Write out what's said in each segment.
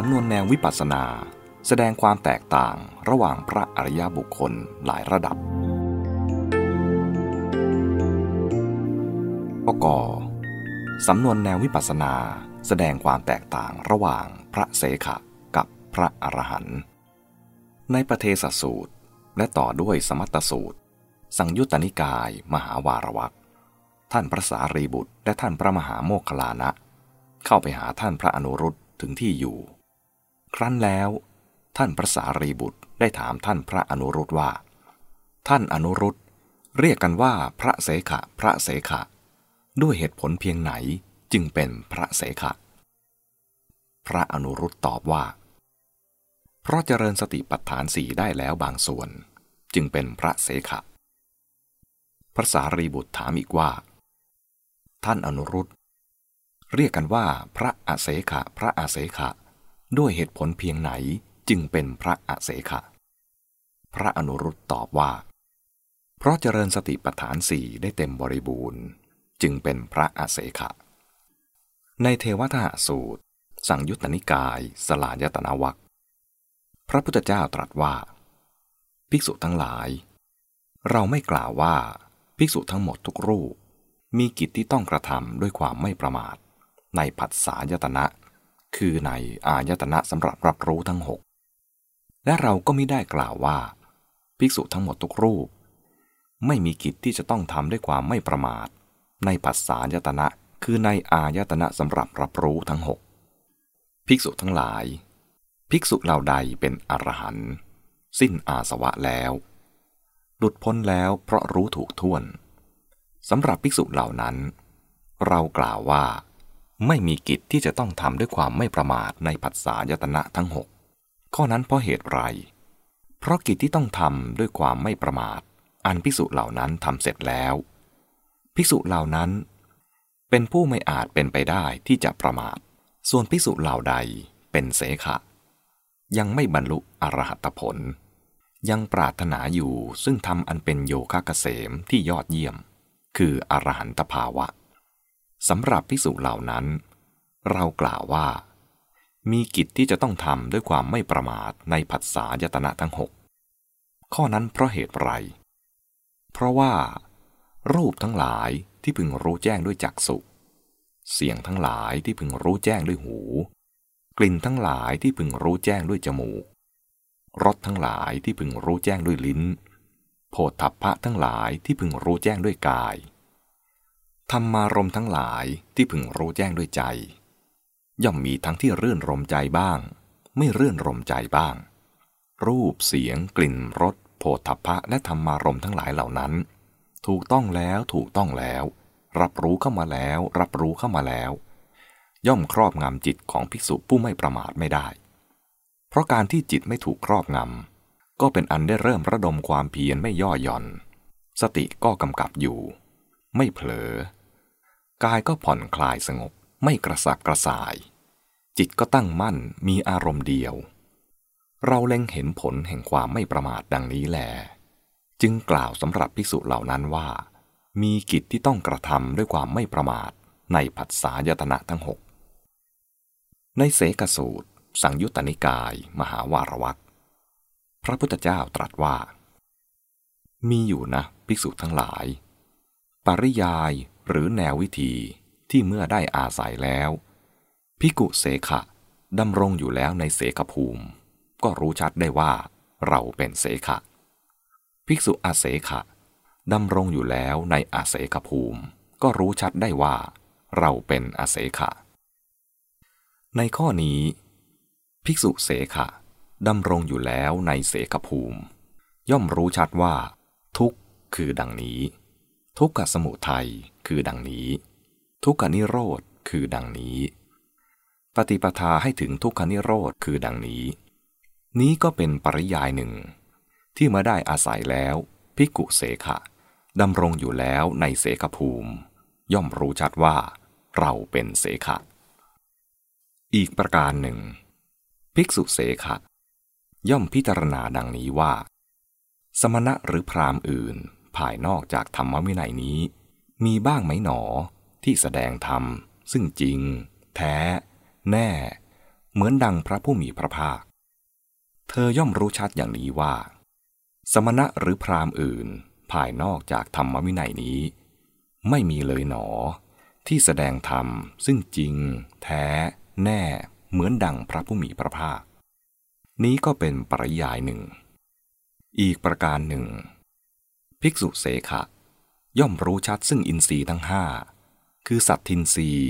สำนวนแนววิปัสสนาแสดงความแตกต่างระหว่างพระอริยบุคคลหลายระดับประกอบสำนวนแนววิปัสสนาแสดงความแตกต่างระหว่างพระเสขะกับพระอรหันต์ในปเทศสูตรและต่อด้วยสมัตตสูตรสังยุตตนิกายมหาวารวรรคท่านพระสารีบุตรและท่านพระมหาโมคคัลลานะเข้าไปหาท่านพระอนุรุตถึงที่อยู่ครั้นแล้วท่านพระสารีบุตรได้ถามท่านพระอนุรุตว่าท่านอนุรุตเรียกกันว่าพระเสขะพระเสขะด้วยเหตุผลเพียงไหนจึงเป็นพระเสขะพระอนุรุตตอบว่าเพราะเจริญสติปัฏฐานสี่ได้แล้วบางส่วนจึงเป็นพระเสขะพระสารีบุตรถามอีกว่าท่านอนุรุตเรียกกันว่าพระอเสขะพระอเสขะด้วยเหตุผลเพียงไหนจึงเป็นพระอเสขะพระอนุรุตตอบว่าเพราะเจริญสติปัฏฐานสี่ได้เต็มบริบูรณ์จึงเป็นพระอเสขะในเทวทหสูตรสังยุตตนิกายสลายตนวรรคพระพุทธเจ้าตรัสว่าภิกษุทั้งหลายเราไม่กล่าวว่าภิกษุทั้งหมดทุกรูปมีกิจที่ต้องกระทำด้วยความไม่ประมาทในผัสสะยตนะคือในอายตนะสำหรับรับรู้ทั้งหกและเราก็ไม่ได้กล่าวว่าภิกษุทั้งหมดทุกรูปไม่มีกิจที่จะต้องทำด้วยความไม่ประมาทในผัสสะยตนะคือในอายตนะสำหรับรับรู้ทั้งหกภิกษุทั้งหลายภิกษุเหล่าใดเป็นอรหันต์สิ้นอาสวะแล้วหลุดพ้นแล้วเพราะรู้ถูกท่วนสำหรับภิกษุเหล่านั้นเรากล่าวว่าไม่มีกิจที่จะต้องทำด้วยความไม่ประมาทในผัสสะยตนะทั้งหกข้อนั้นเพราะเหตุไรเพราะกิจที่ต้องทำด้วยความไม่ประมาทอันภิกษุเหล่านั้นทำเสร็จแล้วภิกษุเหล่านั้นเป็นผู้ไม่อาจเป็นไปได้ที่จะประมาทส่วนภิกษุเหล่าใดเป็นเสขะยังไม่บรรลุอรหัตผลยังปรารถนาอยู่ซึ่งธรรมอันเป็นโยคะเกษมที่ยอดเยี่ยมคืออรหันตภาวะสำหรับภิกษุเหล่านั้นเรากล่าวว่ามีกิจที่จะต้องทำด้วยความไม่ประมาทในผัสสะยตนะทั้งหกข้อนั้นเพราะเหตุไรเพราะว่ารูปทั้งหลายที่พึงรู้แจ้งด้วยจักษุเสียงทั้งหลายที่พึงรู้แจ้งด้วยหูกลิ่นทั้งหลายที่พึงรู้แจ้งด้วยจมูกรสทั้งหลายที่พึงรู้แจ้งด้วยลิ้นโผฏฐัพพะทั้งหลายที่พึงรู้แจ้งด้วยกายธัมมารมณ์ทั้งหลายที่พึงรู้แจ้งด้วยใจย่อมมีทั้งที่รื่นรมใจบ้างไม่รื่นรมใจบ้างรูปเสียงกลิ่นรสโผฏฐัพพะและธัมมารมณ์ทั้งหลายเหล่านั้นถูกต้องแล้วถูกต้องแล้วรับรู้เข้ามาแล้วรับรู้เข้ามาแล้วย่อมครอบงำจิตของภิกษุผู้ไม่ประมาทไม่ได้เพราะการที่จิตไม่ถูกครอบงำก็เป็นอันได้เริ่มระดมความเพียรไม่ย่อหย่อนสติก็กำกับอยู่ไม่เผลอกายก็ผ่อนคลายสงบไม่กระสับกระส่ายจิตก็ตั้งมั่นมีอารมณ์เดียวเราเล็งเห็นผลแห่งความไม่ประมาทดังนี้แลจึงกล่าวสำหรับภิกษุเหล่านั้นว่ามีกิจที่ต้องกระทำด้วยความไม่ประมาทในผัสสะยตนะทั้งหกในเสกสูตรสังยุตตนิกายมหาวารวรรคพระพุทธเจ้าตรัสว่ามีอยู่นะภิกษุทั้งหลายปริยายหรือแนววิธีที่เมื่อได้อาศัยแล้วภิกขุเสขะดำรงอยู่แล้วในเสขภูมิก็รู้ชัดได้ว่าเราเป็นเสขะภิกษุอเสขะดำรงอยู่แล้วในอเสขภูมิก็รู้ชัดได้ว่าเราเป็นอเสขะในข้อนี้ภิกษุเสขะดำรงอยู่แล้วในเสขภูมิย่อมรู้ชัดว่าทุกข์คือดังนี้ทุกขสมุทัยคือดังนี้ทุกขนิโรธคือดังนี้ปฏิปทาให้ถึงทุกขนิโรธคือดังนี้นี้ก็เป็นปริยายหนึ่งที่มาได้อาศัยแล้วภิกขุเสขะดำรงอยู่แล้วในเสขภูมิย่อมรู้ชัดว่าเราเป็นเสขะอีกประการหนึ่งภิกษุเสขะย่อมพิจารณาดังนี้ว่าสมณะหรือพราหมณ์อื่นภายนอกจากธรรมวินัยนี้มีบ้างไหมหนอที่แสดงธรรมซึ่งจริงแท้แน่ เหมือนดังพระผู้มีพระภาคเธอย่อมรู้ชัดอย่างนี้ว่าสมณะหรือพราหมณ์อื่นภายนอกจากธรรมวินัยนี้ไม่มีเลยหนอที่แสดงธรรมซึ่งจริงแท้แน่เหมือนดังพระผู้มีพระภาคนี้ก็เป็นปริยายหนึ่งอีกประการหนึ่งภิกษุเสขะย่อมรู้ชัดซึ่งอินทรีย์ทั้งห้าคือสัททินทรีย์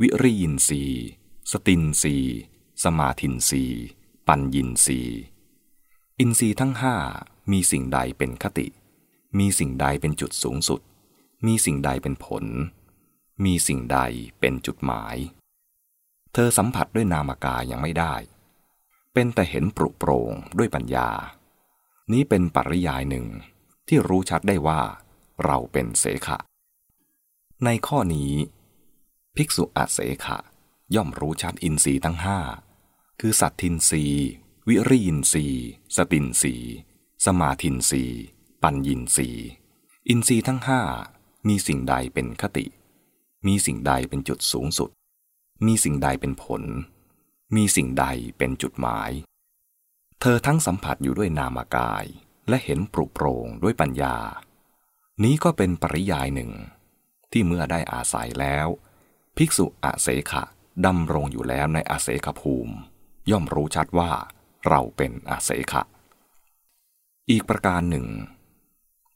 วิริยินทรีย์สตินทรีย์สมาธินทรีย์ปัญญินทรีย์อินทรีย์ทั้งห้ามีสิ่งใดเป็นคติมีสิ่งใดเป็นจุดสูงสุดมีสิ่งใดเป็นผลมีสิ่งใดเป็นจุดหมายเธอสัมผัสด้วยนามกายยังไม่ได้เป็นแต่เห็นปรุโปร่งด้วยปัญญานี้เป็นปริยายหนึ่งที่รู้ชัดได้ว่าเราเป็นเสขะในข้อนี้ภิกษุอเสขะย่อมรู้ชัดอินทรีย์ทั้งห้าคือสัททินทรีย์วิริยินทรีย์สตินทรีย์สมาธินทรีย์ปัญญินทรีย์อินทรีย์ทั้งห้ามีสิ่งใดเป็นคติมีสิ่งใดเป็นจุดสูงสุดมีสิ่งใดเป็นผลมีสิ่งใดเป็นจุดหมายเธอทั้งสัมผัสอยู่ด้วยนามกายและเห็นปรุโปร่งด้วยปัญญานี้ก็เป็นปริยายหนึ่งที่เมื่อได้อาศัยแล้วภิกษุอเสขะดำรงอยู่แล้วในอเสขภูมิย่อมรู้ชัดว่าเราเป็นอเสขะอีกประการหนึ่ง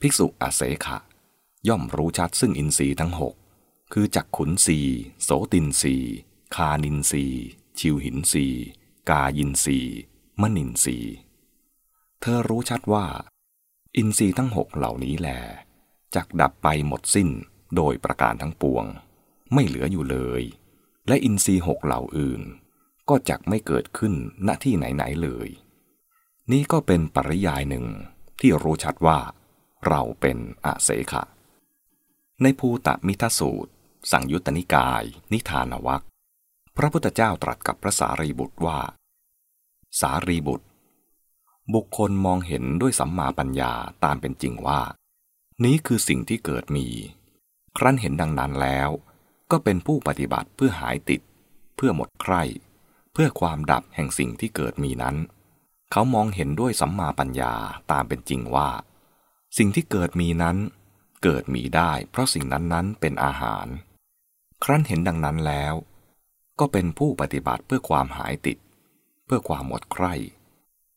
ภิกษุอเสขะย่อมรู้ชัดซึ่งอินทรีย์ทั้งหกคือจักขุนทรีย์โสตินทรีย์คานินทรีย์ชิวหินทรีย์กายินทรีย์มนินทรีย์เธอรู้ชัดว่าอินทรีย์ทั้งหกเหล่านี้แลจักดับไปหมดสิ้นโดยประการทั้งปวงไม่เหลืออยู่เลยและอินทรีย์หกเหล่าอื่นก็จักไม่เกิดขึ้นณที่ไหนๆเลยนี่ก็เป็นปริยายหนึ่งที่รู้ชัดว่าเราเป็นอเสขะในภูตมิทสูตรสังยุตตนิกายนิทานวรรคพระพุทธเจ้าตรัสกับพระสารีบุตรว่าสารีบุตรบุคคลมองเห็นด้วยสัมมาปัญญาตามเป็นจริงว่านี้คือสิ่งที่เกิดมีครั้นเห็นดังนั้นแล้วก็เป็นผู้ปฏิบัติเพื่อหายติดเพื่อหมดใคร่เพื่อความดับแห่งสิ่งที่เกิดมีนั้นเขามองเห็นด้วยสัมมาปัญญาตามเป็นจริงว่าสิ่งที่เกิดมีนั้นเกิดมีได้เพราะสิ่งนั้นๆเป็นอาหารครั้นเห็นดังนั้นแล้วก็เป็นผู้ปฏิบัติเพื่อความหายติดเพื่อความหมดใคร่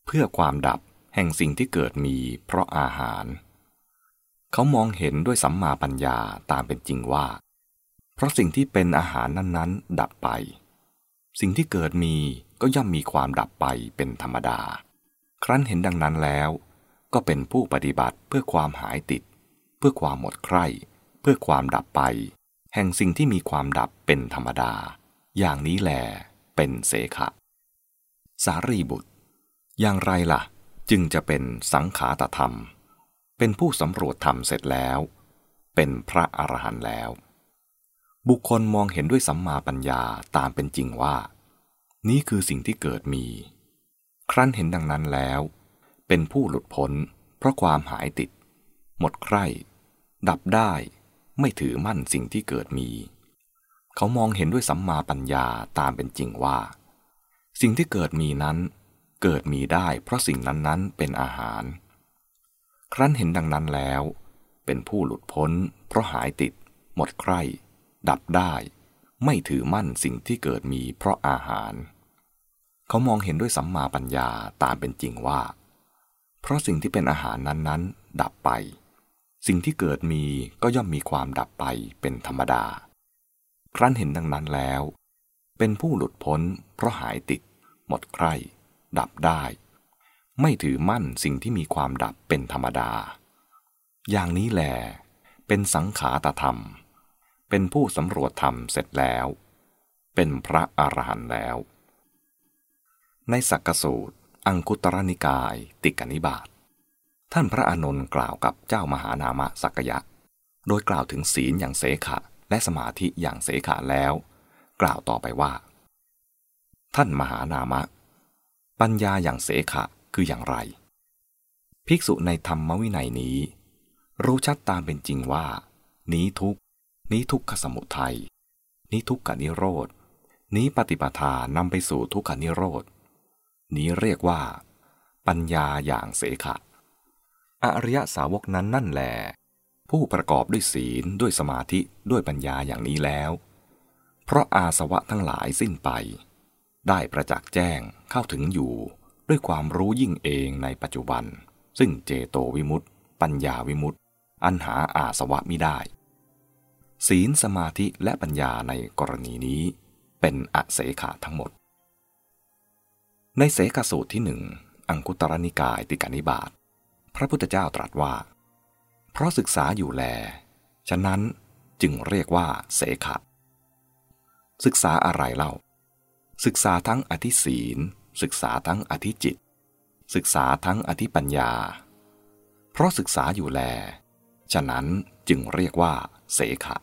เพื่อความดับแห่งสิ่งที่เกิดมีเพราะอาหารเขามองเห็นด้วยสัมมาปัญญาตามเป็นจริงว่าเพราะสิ่งที่เป็นอาหารนั้นๆดับไปสิ่งที่เกิดมีก็ย่อมมีความดับไปเป็นธรรมดาครั้นเห็นดังนั้นแล้วก็เป็นผู้ปฏิบัติเพื่อความหายติดเพื่อความหมดใคร่เพื่อความดับไปแห่งสิ่งที่มีความดับเป็นธรรมดาอย่างนี้แลเป็นเสขะสารีบุตรอย่างไรล่ะจึงจะเป็นสังขาตธรรมเป็นผู้สำรวจธรรมเสร็จแล้วเป็นพระอรหันต์แล้วบุคคลมองเห็นด้วยสัมมาปัญญาตามเป็นจริงว่านี้คือสิ่งที่เกิดมีครั้นเห็นดังนั้นแล้วเป็นผู้หลุดพ้นเพราะความหายติดหมดใคร่ดับได้ไม่ถือมั่นสิ่งที่เกิดมีเขามองเห็นด้วยสัมมาปัญญาตามเป็นจริงว่าสิ่งที่เกิดมีนั้นเกิดมีได้เพราะสิ่งนั้นๆเป็นอาหารครั้นเห็นดังนั้นแล้วเป็นผู้หลุดพ้นเพราะหายติดหมดใคร่ดับได้ไม่ถือมั่นสิ่งที่เกิดมีเพราะอาหารเขามองเห็นด้วยสัมมาปัญญาตามเป็นจริงว่าเพราะสิ่งที่เป็นอาหารนั้นๆดับไปสิ่งที่เกิดมีก็ย่อมมีความดับไปเป็นธรรมดาครั้นเห็นดังนั้นแล้วเป็นผู้หลุดพ้นเพราะหายติดหมดใคร่ดับได้ไม่ถือมั่นสิ่งที่มีความดับเป็นธรรมดาอย่างนี้แลเป็นสังขาตธรรมเป็นผู้สำรวจธรรมเสร็จแล้วเป็นพระอรหันต์แล้วในสักกสูตรอังคุตตรนิกายติกนิบาตท่านพระอานนท์กล่าวกับเจ้ามหานามสักยะโดยกล่าวถึงศีลอย่างเสขะและสมาธิอย่างเสขะแล้วกล่าวต่อไปว่าท่านมหานามะปัญญาอย่างเสขะคืออย่างไรภิกษุในธรรมวินัยนี้รู้ชัดตามเป็นจริงว่านี้ทุกข์นี้ทุกขสมุทัยนี้ทุกขนิโรธ นี้ปฏิปทานำไปสู่ทุกขนิโรธนี้เรียกว่าปัญญาอย่างเสขะอริยสาวกนั้นนั่นแหละผู้ประกอบด้วยศีลด้วยสมาธิด้วยปัญญาอย่างนี้แล้วเพราะอาสวะทั้งหลายสิ้นไปได้ประจักษ์แจ้งเข้าถึงอยู่ด้วยความรู้ยิ่งเองในปัจจุบันซึ่งเจโตวิมุตติปัญญาวิมุตติอันหาอาสวะมิได้ศีลสมาธิและปัญญาในกรณีนี้เป็นอเสขะทั้งหมดในเสขสูตรที่หนึ่งอังคุตรนิกายติกนิบาตพระพุทธเจ้าตรัสว่าเพราะศึกษาอยู่แลฉะนั้นจึงเรียกว่าเสขะศึกษาอะไรเล่าศึกษาทั้งอธิศีลศึกษาทั้งอธิจิตศึกษาทั้งอธิปัญญาเพราะศึกษาอยู่แลฉะนั้นจึงเรียกว่าเสขะ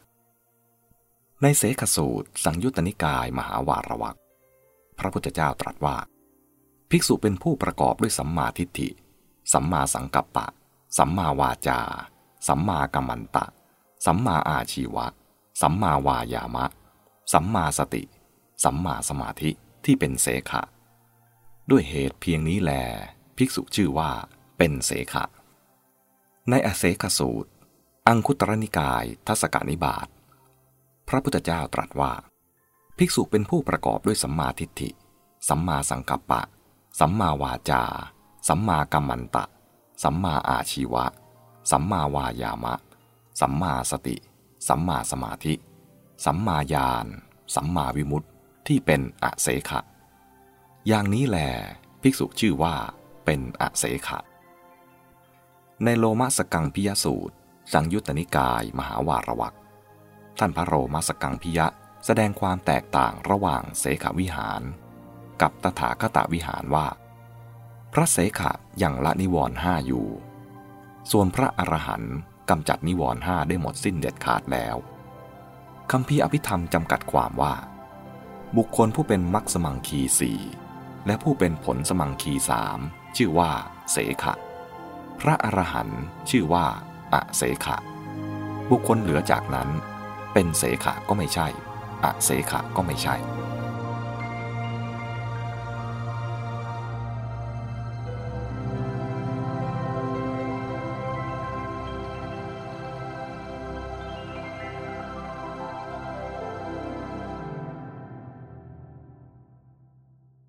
ในเสขสูตรสังยุตตนิกายมหาวารวรรคพระพุทธเจ้าตรัสว่าภิกษุเป็นผู้ประกอบด้วยสัมมาทิฏฐิสัมมาสังกัปปะสัมมาวาจาสัมมากัมมันตะสัมมาอาชีวะสัมมาวายามะสัมมาสติสัมมาสมาธิที่เป็นเสขะด้วยเหตุเพียงนี้แลภิกษุชื่อว่าเป็นเสขะในอเสขสูตรอังคุตรนิกายทัสกนิบาตพระพุทธเจ้าตรัสว่าภิกษุเป็นผู้ประกอบด้วยสัมมาทิฏฐิสัมมาสังกัปปะสัมมาวาจาสัมมากัมมันตะสัมมาอาชีวะสัมมาวายามะสัมมาสติสัมมาสมาธิสัมมาญาณสัมมาวิมุตติที่เป็นอเสขะอย่างนี้แลภิกษุชื่อว่าเป็นอเสขะในโลมสกังพิยสูตรสังยุตตนิกายมหาวารวรรคท่านพระโลมสกังพิยะแสดงความแตกต่างระหว่างเสขวิหารกับตถาคตวิหารว่าพระเสขะยังละนิวรณ์ห้าอยู่ส่วนพระอรหันต์กำจัดนิวรณ์ห้าได้หมดสิ้นเด็ดขาดแล้วคัมภีร์อภิธรรมจำกัดความว่าบุคคลผู้เป็นมรรคสมังคีสี่และผู้เป็นผลสมังคีสามชื่อว่าเสขะพระอรหันต์ชื่อว่าอเสขะบุคคลเหลือจากนั้นเป็นเสขะก็ไม่ใช่อเสขะก็ไม่ใช่